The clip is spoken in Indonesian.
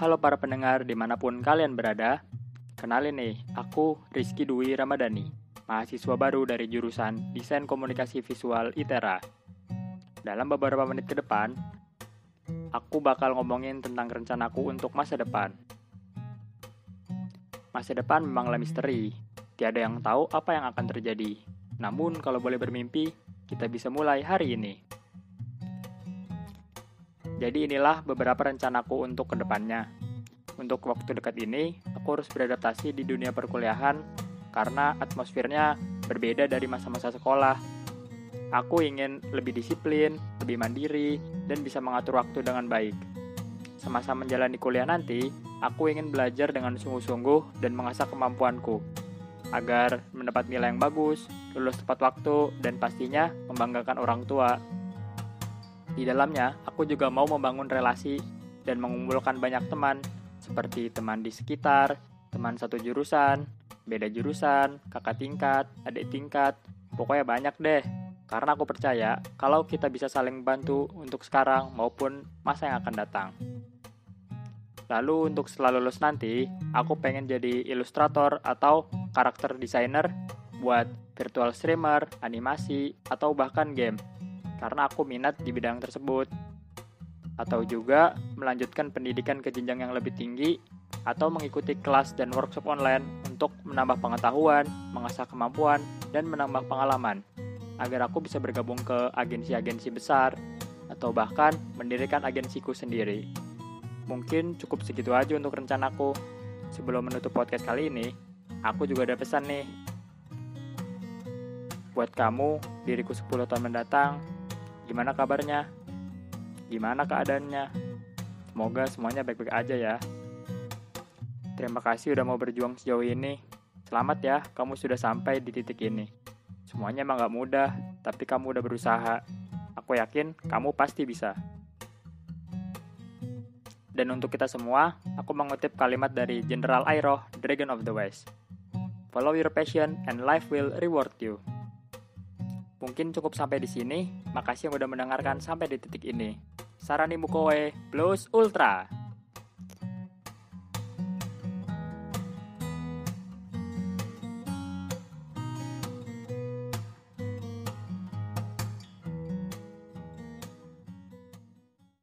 Halo para pendengar dimanapun kalian berada. Kenalin nih, aku Rizky Dwi Ramadani, mahasiswa baru dari jurusan Desain Komunikasi Visual ITERA. Dalam beberapa menit ke depan, aku bakal ngomongin tentang rencanaku untuk masa depan. Masa depan memanglah misteri, tiada yang tahu apa yang akan terjadi. Namun kalau boleh bermimpi, kita bisa mulai hari ini. Jadi inilah beberapa rencanaku untuk kedepannya. Untuk waktu dekat ini, aku harus beradaptasi di dunia perkuliahan karena atmosfernya berbeda dari masa-masa sekolah. Aku ingin lebih disiplin, lebih mandiri, dan bisa mengatur waktu dengan baik. Semasa menjalani kuliah nanti, aku ingin belajar dengan sungguh-sungguh dan mengasah kemampuanku, agar mendapat nilai yang bagus, lulus tepat waktu, dan pastinya membanggakan orang tua. Di dalamnya, aku juga mau membangun relasi dan mengumpulkan banyak teman, seperti teman di sekitar, teman satu jurusan, beda jurusan, kakak tingkat, adik tingkat, pokoknya banyak deh. Karena aku percaya kalau kita bisa saling bantu untuk sekarang maupun masa yang akan datang. Lalu untuk setelah lulus nanti, aku pengen jadi ilustrator atau karakter designer buat virtual streamer, animasi, atau bahkan game. Karena aku minat di bidang tersebut. Atau juga melanjutkan pendidikan ke jenjang yang lebih tinggi, atau mengikuti kelas dan workshop online untuk menambah pengetahuan, mengasah kemampuan, dan menambah pengalaman, agar aku bisa bergabung ke agensi-agensi besar, atau bahkan mendirikan agensiku sendiri. Mungkin cukup segitu aja untuk rencanaku. Sebelum menutup podcast kali ini, aku juga ada pesan nih. Buat kamu, diriku 10 tahun mendatang, gimana kabarnya? Gimana keadaannya? Semoga semuanya baik-baik aja ya. Terima kasih udah mau berjuang sejauh ini. Selamat ya, kamu sudah sampai di titik ini. Semuanya emang gak mudah, tapi kamu udah berusaha. Aku yakin kamu pasti bisa. Dan untuk kita semua, aku mengutip kalimat dari General Airoh, Dragon of the West. Follow your passion and life will reward you. Mungkin cukup sampai di sini. Makasih yang udah mendengarkan sampai di titik ini. Sarani Mukowe Blues Ultra.